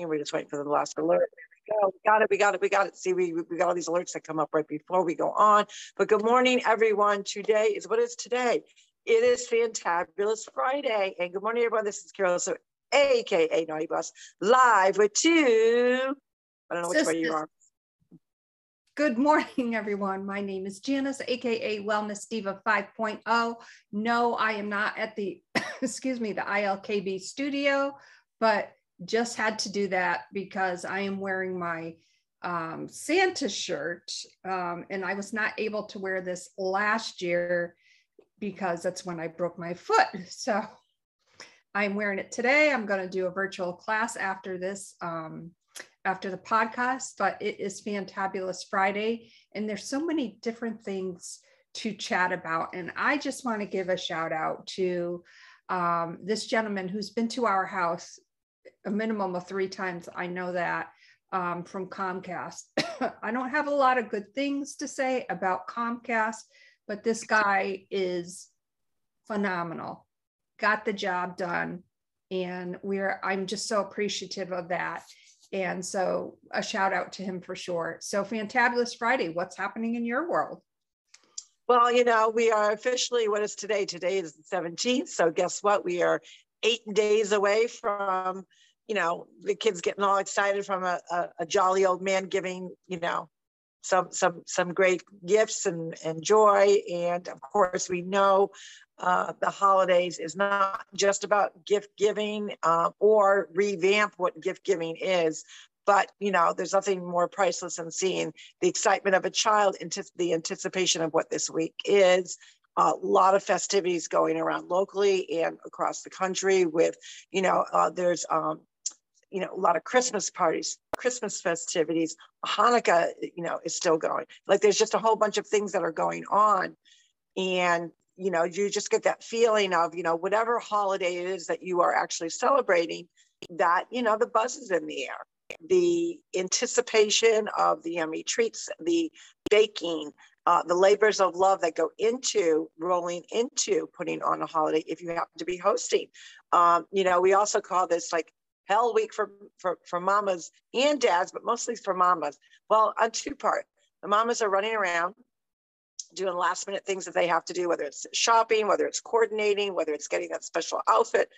And we're just waiting for the last alert. There we go. We got it. See, we got all these alerts that come up right before we go on. But good morning, everyone. Today is, what is today? It is Fantabulous Friday. And good morning, everyone. This is Carol Sue, a.k.a. Naughty Boss, live with two. I don't know which way you are. Good morning, everyone. My name is Janice, aka Wellness Diva 5.0. No, I am not at the, the ILKB studio, but just had to do that because I am wearing my Santa shirt, and I was not able to wear this last year because that's when I broke my foot. So I'm wearing it today. I'm going to do a virtual class after this. After the podcast, but it is Fantabulous Friday, and there's so many different things to chat about. And I just want to give a shout out to this gentleman who's been to our house a minimum of 3 times. I know that from Comcast. I don't have a lot of good things to say about Comcast, but this guy is phenomenal. Got the job done, and I'm just so appreciative of that. And so a shout out to him for sure. So Fantabulous Friday, what's happening in your world? Well, you know, we are officially, what is today? Today is the 17th. So guess what? We are 8 days away from, you know, the kids getting all excited from a jolly old man giving, you know, some great gifts and joy. And of course, we know the holidays is not just about gift giving or revamp what gift giving is, but you know, there's nothing more priceless than seeing the excitement of a child into the anticipation of what this week is. A lot of festivities going around locally and across the country with, you know, there's you know, a lot of Christmas parties, Christmas festivities, Hanukkah, you know, is still going. Like there's just a whole bunch of things that are going on. And, you know, you just get that feeling of, you know, whatever holiday it is that you are actually celebrating, that, you know, the buzz is in the air. The anticipation of the yummy treats, the baking, the labors of love that go into rolling into putting on a holiday if you happen to be hosting. You know, we also call this like Hell Week for mamas and dads, but mostly for mamas. Well, on two parts, the mamas are running around doing last minute things that they have to do, whether it's shopping, whether it's coordinating, whether it's getting that special outfit,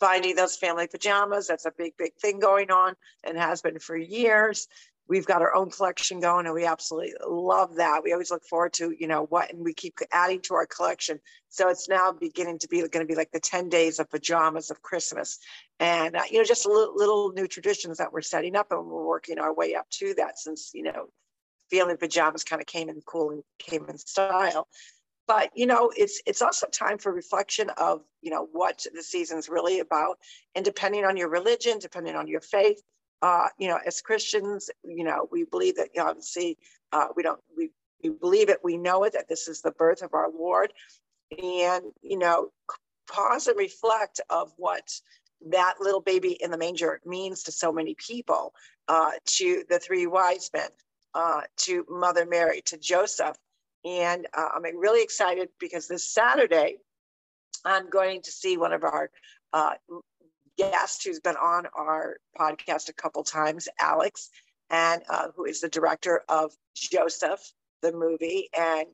finding those family pajamas. That's a big, big thing going on and has been for years. We've got our own collection going and we absolutely love that. We always look forward to, you know, what, and we keep adding to our collection. So it's now beginning to be going to be like the 10 days of pajamas of Christmas. And, you know, just little new traditions that we're setting up, and we're working our way up to that since, you know, family pajamas kind of came in cool and came in style. But, you know, it's also time for reflection of, you know, what the season's really about. And depending on your religion, depending on your faith, you know, as Christians, you know, we believe that, you know, obviously, we believe it, we know it, that this is the birth of our Lord. And, you know, pause and reflect of what that little baby in the manger means to so many people, to the 3 wise men, to Mother Mary, to Joseph. And I'm really excited because this Saturday, I'm going to see one of our guest who's been on our podcast a couple times, Alex, and who is the director of Joseph, the movie. And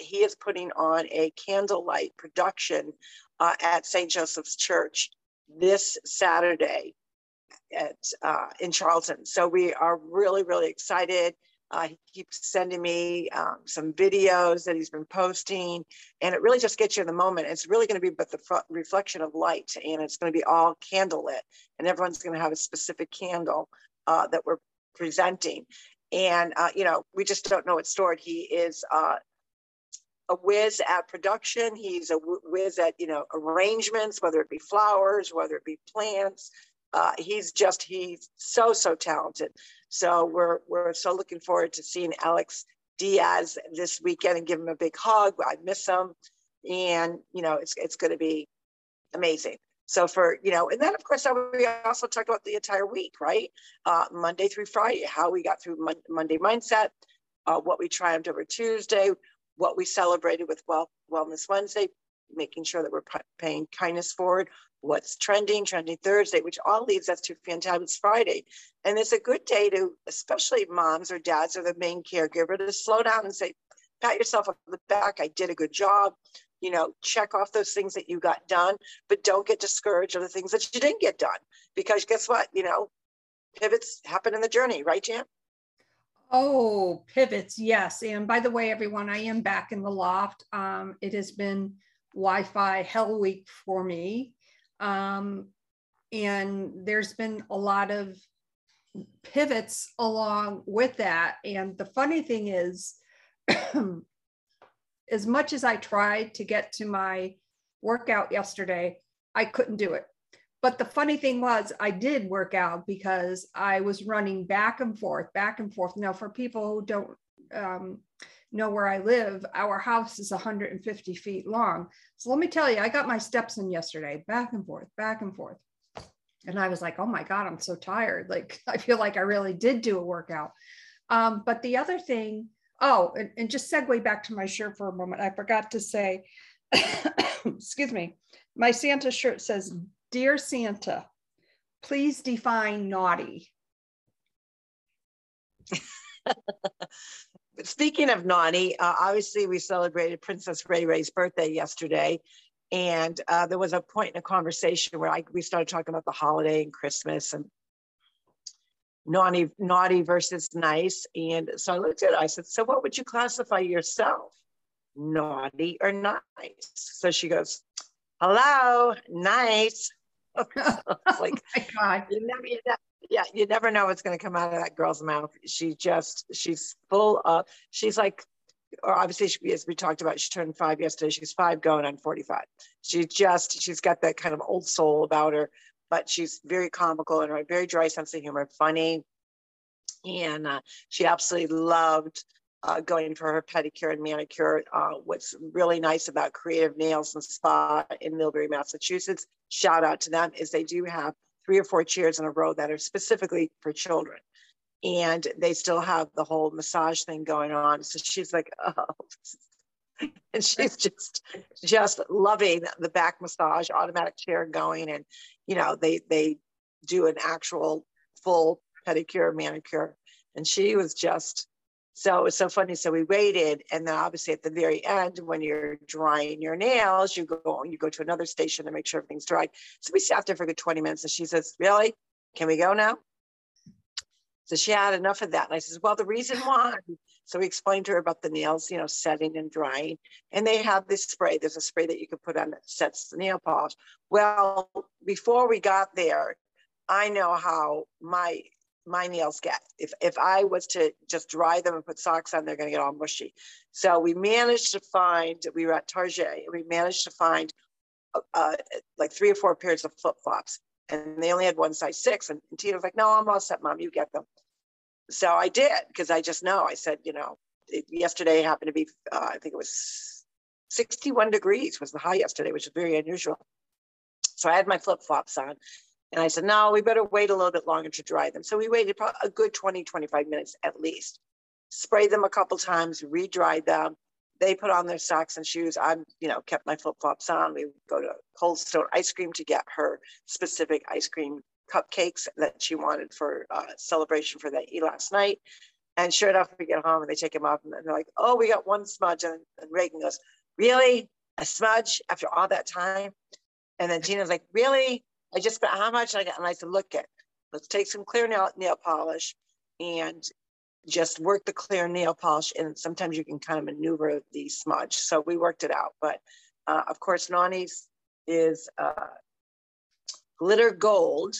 he is putting on a candlelight production at St. Joseph's Church this Saturday in Charlton. So we are really, really excited. He keeps sending me some videos that he's been posting, and it really just gets you in the moment. It's really going to be but the reflection of light, and it's going to be all candlelit, and everyone's going to have a specific candle that we're presenting. And, you know, we just don't know what's stored. He is a whiz at production. He's a whiz at, you know, arrangements, whether it be flowers, whether it be plants. He's so talented. So we're so looking forward to seeing Alex Diaz this weekend and give him a big hug. I miss him, and you know it's going to be amazing. So for you know, and then of course we also talked about the entire week, right? Monday through Friday, how we got through Monday mindset, what we triumphed over Tuesday, what we celebrated with Wellness Wednesday, making sure that we're paying kindness forward, what's trending Thursday, which all leads us to Fantabulous Friday. And it's a good day to, especially moms or dads or the main caregiver, to slow down and say, pat yourself on the back, I did a good job. You know, check off those things that you got done, but don't get discouraged of the things that you didn't get done, because guess what? You know, pivots happen in the journey, right, Jan? Oh, pivots. Yes. And by the way, everyone, I am back in the loft. It has been Wi-Fi hell week for me. And there's been a lot of pivots along with that. And the funny thing is, as much as I tried to get to my workout yesterday, I couldn't do it. But the funny thing was, I did work out because I was running back and forth. Now, for people who don't know where I live, our house is 150 feet long. So let me tell you, I got my steps in yesterday, back and forth. And I was like, oh my God, I'm so tired. Like, I feel like I really did do a workout. But the other thing, and just segue back to my shirt for a moment. I forgot to say, excuse me, my Santa shirt says, "Dear Santa, please define naughty." Speaking of naughty, obviously we celebrated Princess Ray Ray's birthday yesterday. And there was a point in a conversation where we started talking about the holiday and Christmas and naughty versus nice. And so I looked at her, I said, so what would you classify yourself? Naughty or nice? So she goes, hello, nice. It's like, oh my God. You never know what's going to come out of that girl's mouth. She's full of, she's like, or obviously, as we talked about, she turned 5 yesterday. She's 5 going on 45. She's got that kind of old soul about her, but she's very comical and a very dry sense of humor, funny. And she absolutely loved going for her pedicure and manicure. What's really nice about Creative Nails and Spa in Millbury, Massachusetts, shout out to them, is they do have 3 or 4 chairs in a row that are specifically for children. And they still have the whole massage thing going on. So she's like, oh, and she's just loving the back massage, automatic chair going. And, you know, they do an actual full pedicure, manicure. And she was just, so it was so funny. So we waited, and then obviously at the very end, when you're drying your nails, you go to another station to make sure everything's dried. So we sat there for a good 20 minutes, and she says, "Really? Can we go now?" So she had enough of that. And I says, "Well, the reason why." So we explained to her about the nails, you know, setting and drying, and they have this spray. There's a spray that you can put on that sets the nail polish. Well, before we got there, I know how my nails get. If I was to just dry them and put socks on, they're going to get all mushy. So we managed to find, we were at Target, and we managed to find like 3 or 4 pairs of flip-flops, and they only had one size 6. And Tina was like, "No, I'm all set, Mom, you get them." So I did, because I just know, I said, you know, yesterday happened to be, I think it was 61 degrees was the high yesterday, which is very unusual. So I had my flip-flops on. And I said, no, we better wait a little bit longer to dry them. So we waited probably a good 20, 25 minutes at least. Sprayed them a couple times, re-dried them. They put on their socks and shoes. Kept my flip-flops on. We would go to Cold Stone ice cream to get her specific ice cream cupcakes that she wanted for celebration for that last night. And sure enough, we get home and they take them off and they're like, "Oh, we got one smudge." And Reagan goes, "Really? A smudge after all that time?" And then Gina's like, "Really? I just spent how much?" And I said, "Look, let's take some clear nail polish and just work the clear nail polish. And sometimes you can kind of maneuver the smudge." So we worked it out. But of course, Nani's is glitter gold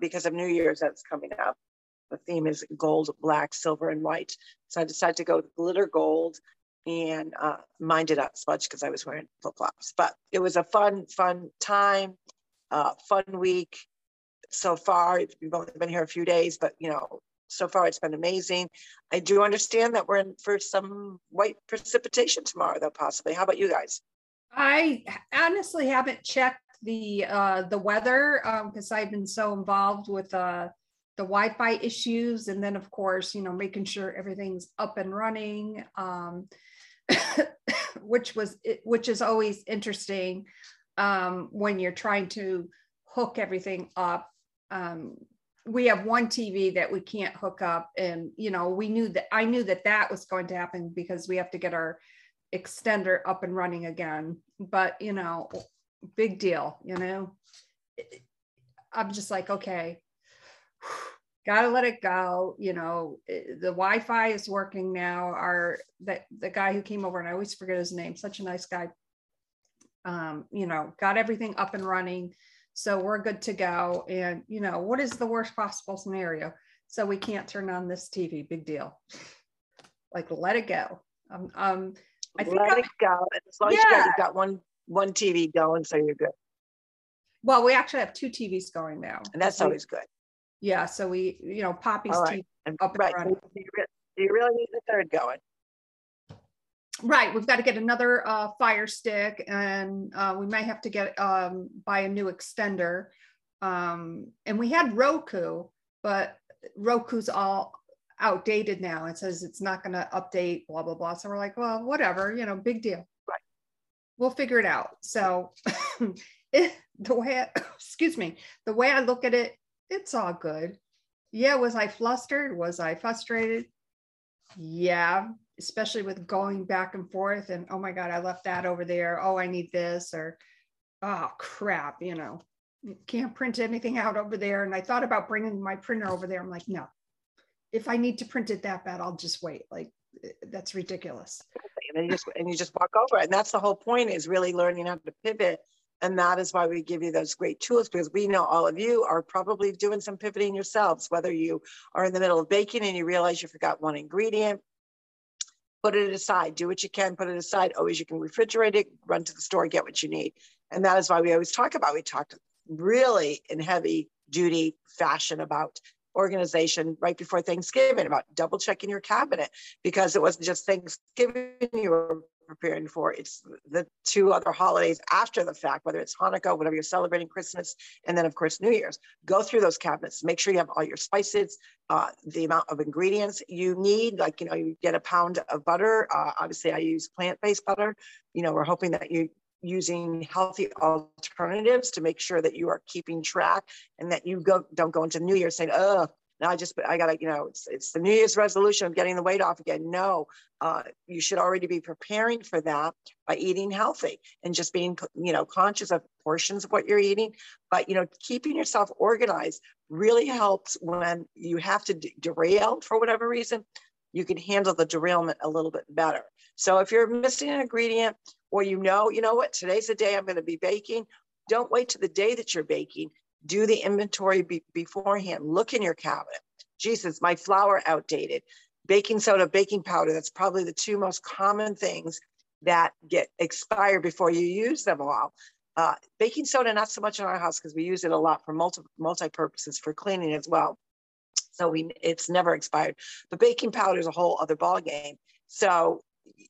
because of New Year's that's coming up. The theme is gold, black, silver, and white. So I decided to go with glitter gold, and mine did not smudge because I was wearing flip-flops. But it was a fun time. Fun week so far. We've only been here a few days, but you know, so far it's been amazing. I do understand that we're in for some white precipitation tomorrow, though, possibly. How about you guys? I honestly haven't checked the weather because I've been so involved with the Wi-Fi issues, and then of course, you know, making sure everything's up and running. which is always interesting when you're trying to hook everything up. We have one TV that we can't hook up, and you know, we knew that I knew that that was going to happen because we have to get our extender up and running again. But you know, big deal, you know. I'm just like, okay, gotta let it go. You know, the Wi-Fi is working now. The guy who came over, and I always forget his name, such a nice guy, you know, got everything up and running. So we're good to go. And, you know, what is the worst possible scenario? So we can't turn on this TV, big deal. Like, let it go. I think let it go. As long as you guys have got one TV going, so you're good. Well, we actually have two TVs going now. And that's always good. Yeah, so we, you know, Poppy's right. TV up and running. You really need the third going. Right, we've got to get another Fire Stick, and we might have to get buy a new extender. And we had Roku, but Roku's all outdated now. It says it's not going to update, blah, blah, blah. So we're like, well, whatever, you know, big deal. Right. We'll figure it out. So the way I look at it, it's all good. Yeah. Was I flustered? Was I frustrated? Yeah. Especially with going back and forth and, oh my God, I left that over there. Oh, I need this, or, oh crap, you know, you can't print anything out over there. And I thought about bringing my printer over there. I'm like, no, if I need to print it that bad, I'll just wait. Like, that's ridiculous. And then you just walk over it. And that's the whole point, is really learning how to pivot. And that is why we give you those great tools, because we know all of you are probably doing some pivoting yourselves, whether you are in the middle of baking and you realize you forgot one ingredient, put it aside, do what you can, put it aside. Always you can refrigerate it, run to the store, get what you need. And that is why we always talk about, we talked really in heavy duty fashion about organization right before Thanksgiving, about double checking your cabinet, because it wasn't just Thanksgiving you were preparing for, it's the two other holidays after the fact, whether it's Hanukkah, whatever you're celebrating, Christmas, and then of course New Year's. Go through those cabinets, make sure you have all your spices, the amount of ingredients you need. Like, you know, you get a pound of butter, obviously I use plant-based butter. You know, we're hoping that you using healthy alternatives to make sure that you are keeping track, and that you don't go into New Year's saying, oh, now I gotta, you know, it's the New Year's resolution of getting the weight off again. No, you should already be preparing for that by eating healthy and just being, you know, conscious of portions of what you're eating. But, you know, keeping yourself organized really helps when you have to derail for whatever reason. You can handle the derailment a little bit better. So if you're missing an ingredient, or you know what, today's the day I'm going to be baking, don't wait to the day that you're baking. Do the inventory beforehand. Look in your cabinet. Jesus, my flour outdated. Baking soda, baking powder, that's probably the two most common things that get expire before you use them all. Baking soda, not so much in our house because we use it a lot for multi-purposes, for cleaning as well. So it's never expired. But baking powder is a whole other ball game. So,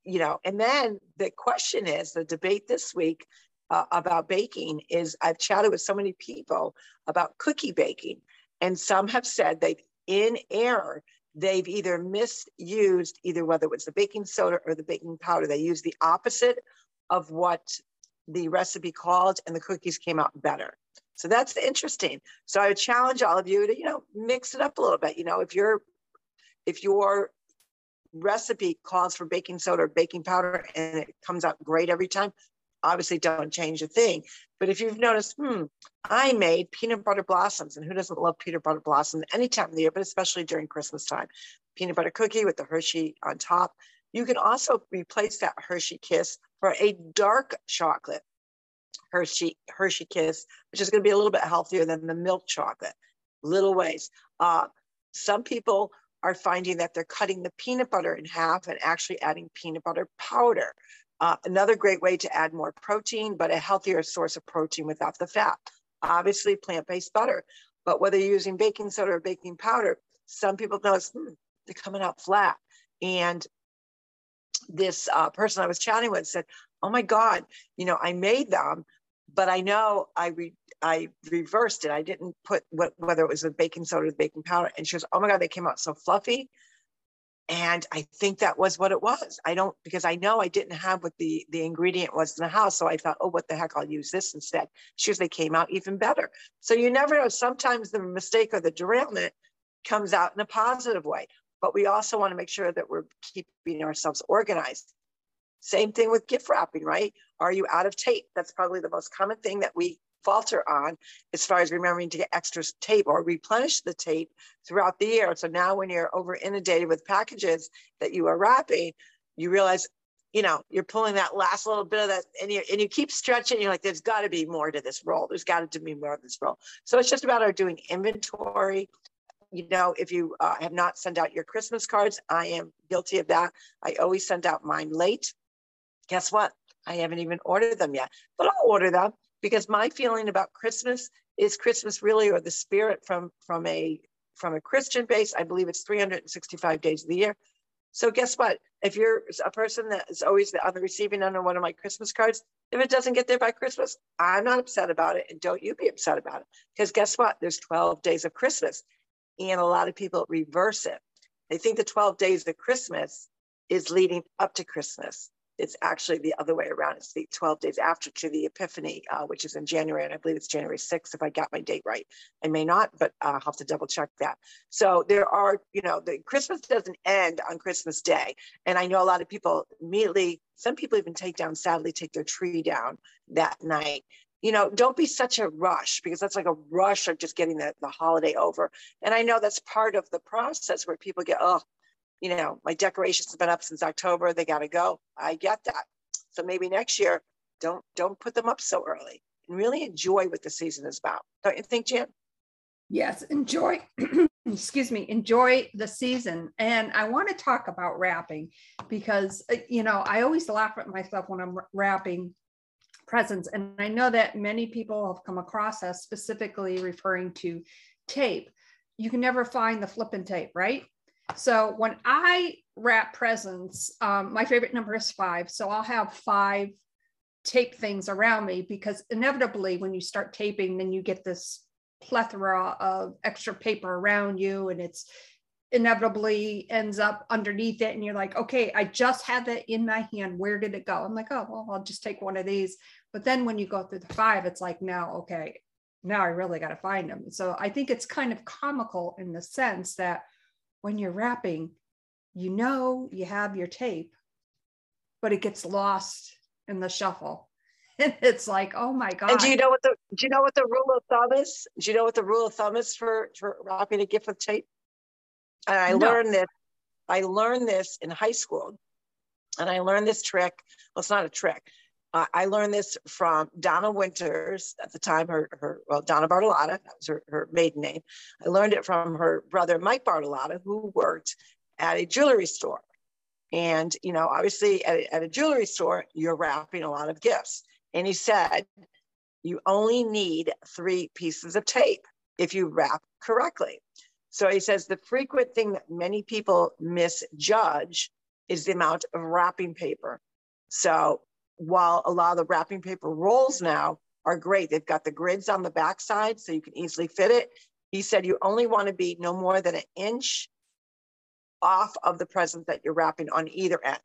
you know, and then the question is, the debate this week about baking is, I've chatted with so many people about cookie baking, and some have said they've, in error, they've either misused, either whether it was the baking soda or the baking powder, they used the opposite of what the recipe called, and the cookies came out better. So that's interesting. So I would challenge all of you to, you know, mix it up a little bit. You know, if your recipe calls for baking soda or baking powder and it comes out great every time, obviously don't change a thing. But if you've noticed, I made peanut butter blossoms, and who doesn't love peanut butter blossoms any time of the year, but especially during Christmas time. Peanut butter cookie with the Hershey on top. You can also replace that Hershey Kiss for a dark chocolate Hershey Kiss, which is going to be a little bit healthier than the milk chocolate. Little ways. Some people are finding that they're cutting the peanut butter in half and actually adding peanut butter powder. Another great way to add more protein, but a healthier source of protein without the fat. Obviously, plant-based butter. But whether you're using baking soda or baking powder, some people notice they're coming out flat. And this person I was chatting with said, oh my God, you know, I made them, but I know I reversed it. I didn't put whether it was the baking soda or the baking powder. And she goes, oh my God, they came out so fluffy. And I think that was what it was. I don't, because I know I didn't have what the ingredient was in the house. So I thought, oh, what the heck, I'll use this instead. Sure, they came out even better. So you never know. Sometimes the mistake or the derailment comes out in a positive way. But we also want to make sure that we're keeping ourselves organized. Same thing with gift wrapping, right? Are you out of tape? That's probably the most common thing that we falter on as far as remembering to get extra tape or replenish the tape throughout the year. So now when you're over inundated with packages that you are wrapping, you realize, you know, you're pulling that last little bit of that and you keep stretching. You're like, there's got to be more to this roll. There's got to be more to this roll. So it's just about our doing inventory. You know, if you have not sent out your Christmas cards, I am guilty of that. I always send out mine late. Guess what? I haven't even ordered them yet, but I'll order them. Because my feeling about Christmas is Christmas really, or the spirit from a Christian base, I believe it's 365 days of the year. So guess what? If you're a person that is always on the receiving end of one of my Christmas cards, if it doesn't get there by Christmas, I'm not upset about it. And don't you be upset about it. Because guess what? There's 12 days of Christmas. And a lot of people reverse it. They think the 12 days of Christmas is leading up to Christmas. It's actually the other way around. It's the 12 days after to the Epiphany, which is in January. And I believe it's January 6th, if I got my date right. I may not, but I'll have to double check that. So there are, you know, the Christmas doesn't end on Christmas Day. And I know a lot of people immediately, some people even sadly take their tree down that night. You know, don't be such a rush, because that's like a rush of just getting the holiday over. And I know that's part of the process where people get, oh, you know, my decorations have been up since October. They got to go. I get that. So maybe next year, don't put them up so early and really enjoy what the season is about. Don't you think, Jan? Yes. Enjoy, excuse me, enjoy the season. And I want to talk about wrapping because, you know, I always laugh at myself when I'm wrapping presents. And I know that many people have come across us specifically referring to tape. You can never find the flipping tape, right? So when I wrap presents, my favorite number is 5. So I'll have 5 tape things around me, because inevitably when you start taping, then you get this plethora of extra paper around you, and it's inevitably ends up underneath it. And you're like, okay, I just had that in my hand. Where did it go? I'm like, oh, well, I'll just take one of these. But then when you go through the 5, it's like, now, okay, now I really got to find them. So I think it's kind of comical in the sense that when you're wrapping, you know, you have your tape, but it gets lost in the shuffle. And it's like, oh my God. And do you know what the rule of thumb is? Do you know what the rule of thumb is for wrapping a gift with tape? And I learned this in high school, and I learned this trick. Well, it's not a trick. I learned this from Donna Winters at the time, Donna Bartolotta, that was her maiden name. I learned it from her brother, Mike Bartolotta, who worked at a jewelry store. And, you know, obviously at a jewelry store, you're wrapping a lot of gifts. And he said, you only need 3 pieces of tape if you wrap correctly. So he says the frequent thing that many people misjudge is the amount of wrapping paper. So while a lot of the wrapping paper rolls now are great, they've got the grids on the backside so you can easily fit it. He said you only want to be no more than an inch off of the present that you're wrapping on either end.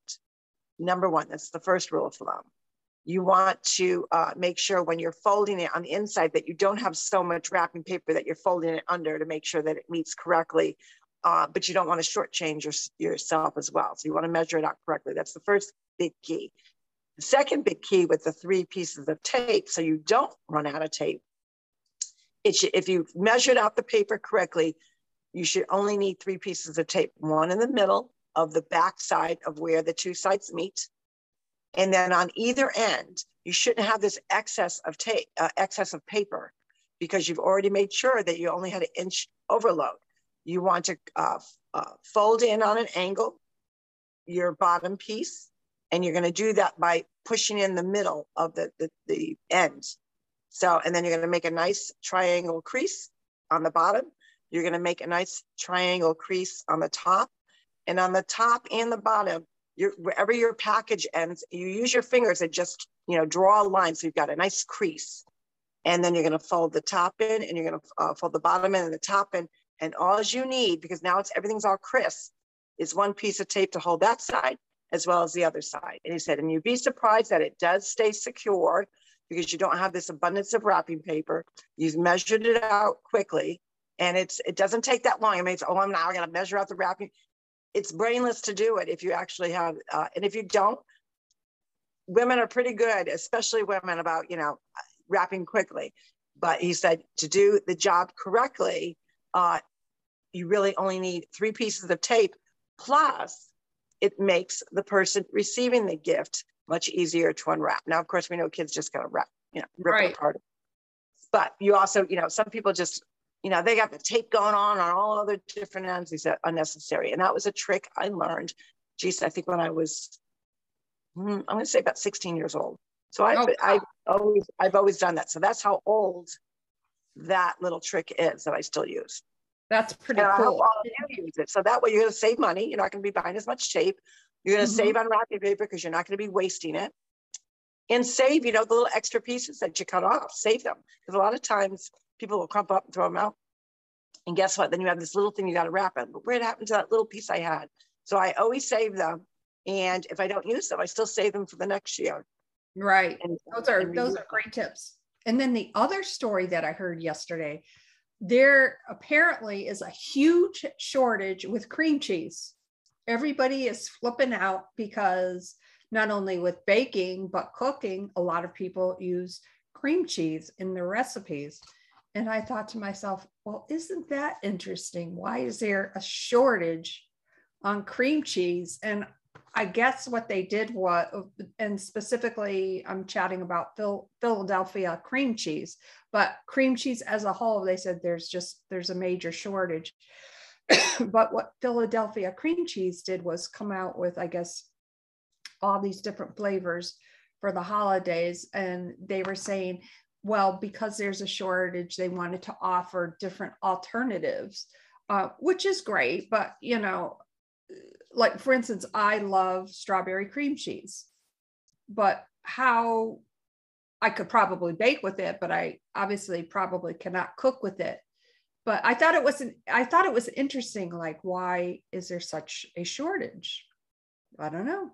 Number one, that's the first rule of thumb. You want to make sure when you're folding it on the inside that you don't have so much wrapping paper that you're folding it under to make sure that it meets correctly, but you don't want to shortchange yourself as well. So you want to measure it out correctly. That's the first big key. The second big key with the 3 pieces of tape, so you don't run out of tape, if you've measured out the paper correctly, you should only need 3 pieces of tape, one in the middle of the back side of where the two sides meet. And then on either end, you shouldn't have this excess of paper, because you've already made sure that you only had an inch overload. You want to fold in on an angle your bottom piece, and you're going to do that by pushing in the middle of the ends. So, and then you're going to make a nice triangle crease on the bottom. You're going to make a nice triangle crease on the top, and on the top and the bottom, wherever your package ends, you use your fingers and just, you know, draw a line. So you've got a nice crease, and then you're going to fold the top in, and you're going to fold the bottom in and the top in, and all you need, because now everything's all crisp, is one piece of tape to hold that side as well as the other side. And he said, and you'd be surprised that it does stay secure because you don't have this abundance of wrapping paper. You've measured it out quickly and it doesn't take that long. I mean, it's, oh, I'm now going to measure out the wrapping. It's brainless to do it if you actually have, and if you don't, women are pretty good, especially women about, you know, wrapping quickly. But he said to do the job correctly, you really only need 3 pieces of tape. Plus, it makes the person receiving the gift much easier to unwrap. Now, of course, we know kids just kind of wrap, you know, rip it apart. But you also, you know, some people just, you know, they got the tape going on all other different ends. He said unnecessary. And that was a trick I learned. Geez, I think when I was, I'm going to say about 16 years old. So I've always done that. So that's how old that little trick is that I still use. That's pretty cool. I hope all of you use it. So that way you're going to save money. You're not going to be buying as much tape. You're going to save on wrapping paper because you're not going to be wasting it. And save, you know, the little extra pieces that you cut off, save them. Because a lot of times people will crump up and throw them out. And guess what? Then you have this little thing you got to wrap in. But where happened to that little piece I had? So I always save them. And if I don't use them, I still save them for the next year. Right. And those are great tips. And then the other story that I heard yesterday, there apparently is a huge shortage with cream cheese. Everybody is flipping out because not only with baking, but cooking, a lot of people use cream cheese in their recipes. And I thought to myself, well, isn't that interesting? Why is there a shortage on cream cheese? And I guess what they did was, and specifically I'm chatting about Philadelphia cream cheese, but cream cheese as a whole, they said there's a major shortage. But what Philadelphia cream cheese did was come out with, I guess, all these different flavors for the holidays. And they were saying, well, because there's a shortage, they wanted to offer different alternatives, which is great, but you know, like, for instance, I love strawberry cream cheese, but how I could probably bake with it, but I obviously probably cannot cook with it. But I thought it was interesting, like, why is there such a shortage? I don't know.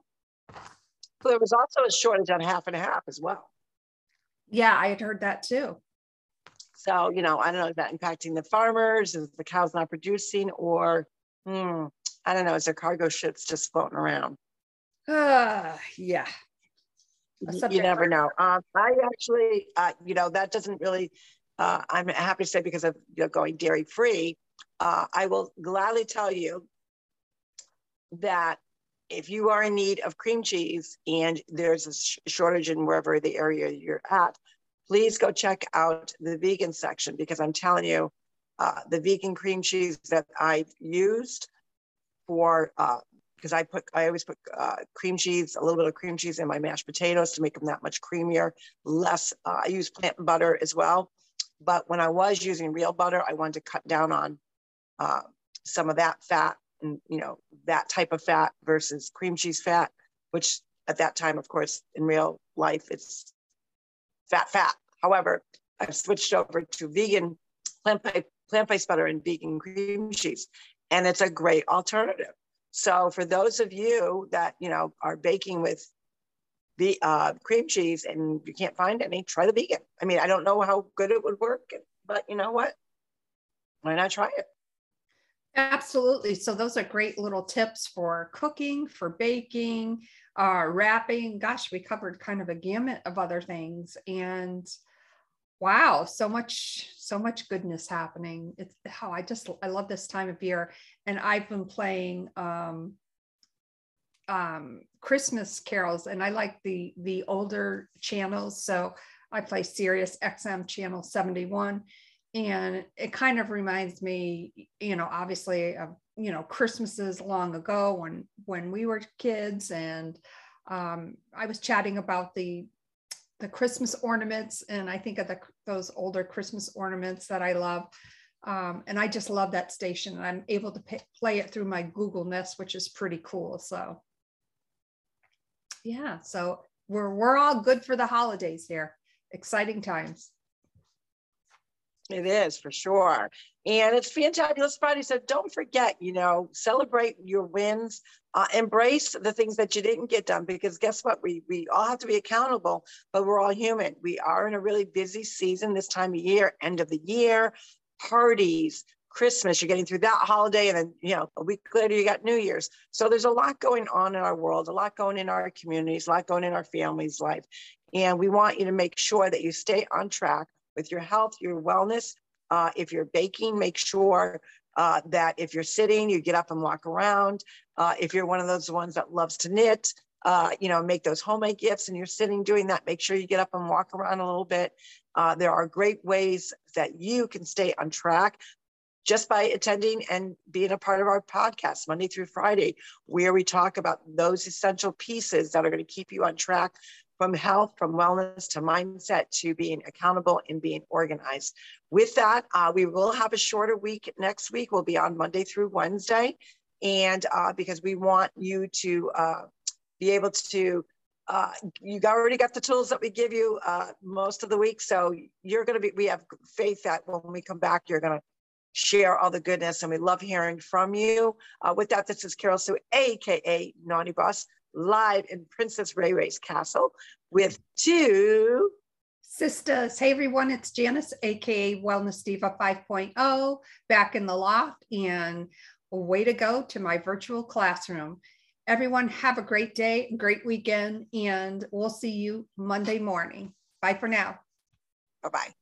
Well, there was also a shortage on half and half as well. Yeah, I had heard that too. So, you know, I don't know, is that impacting the farmers? Is the cows not producing? Or, I don't know, is there cargo ships just floating around? Yeah. You never know. I actually, you know, that doesn't really, I'm happy to say because of, you know, going dairy free, I will gladly tell you that if you are in need of cream cheese and there's a shortage in wherever the area you're at, please go check out the vegan section, because I'm telling you, the vegan cream cheese that I've used, for because I always put cream cheese, a little bit of cream cheese in my mashed potatoes to make them that much creamier. Less, I use plant butter as well. But when I was using real butter, I wanted to cut down on some of that fat, and you know, that type of fat versus cream cheese fat, which at that time, of course, in real life, it's fat. However, I've switched over to vegan plant-based butter and vegan cream cheese. And it's a great alternative. So for those of you that, you know, are baking with the cream cheese and you can't find any, try the vegan. I mean, I don't know how good it would work, but you know what? Why not try it? Absolutely. So those are great little tips for cooking, for baking, wrapping. Gosh, we covered kind of a gamut of other things. And wow, so much goodness happening. It's how I love this time of year. And I've been playing Christmas carols, and I like the older channels. So I play Sirius XM channel 71, and it kind of reminds me, you know, obviously of, you know, Christmases long ago when we were kids. And I was chatting about the Christmas ornaments, and I think of those older Christmas ornaments that I love. And I just love that station, and I'm able to play it through my Google Nest, which is pretty cool. So yeah, so we're all good for the holidays here. Exciting times. It is for sure. And it's fantabulous Friday. So don't forget, you know, celebrate your wins, embrace the things that you didn't get done, because guess what? We all have to be accountable, but we're all human. We are in a really busy season this time of year, end of the year, parties, Christmas, you're getting through that holiday. And then, you know, a week later, you got New Year's. So there's a lot going on in our world, a lot going in our communities, a lot going in our family's life. And we want you to make sure that you stay on track with your health, your wellness. If you're baking, make sure that if you're sitting, you get up and walk around. If you're one of those ones that loves to knit, you know, make those homemade gifts and you're sitting doing that, make sure you get up and walk around a little bit. There are great ways that you can stay on track just by attending and being a part of our podcast Monday through Friday, where we talk about those essential pieces that are going to keep you on track, from health, from wellness, to mindset, to being accountable and being organized. With that, we will have a shorter week next week. We'll be on Monday through Wednesday. And because we want you to be able to, you already got the tools that we give you most of the week. So you're going to be, we have faith that when we come back, you're going to share all the goodness. And we love hearing from you. With that, this is Carol Sue, AKA Naughty Boss, live in Princess Ray Ray's castle with two sisters. Hey everyone, it's Janice, aka Wellness Diva 5.0, back in the loft, and way to go to my virtual classroom. Everyone have a great day, great weekend, and we'll see you Monday morning. Bye for now. Bye-bye.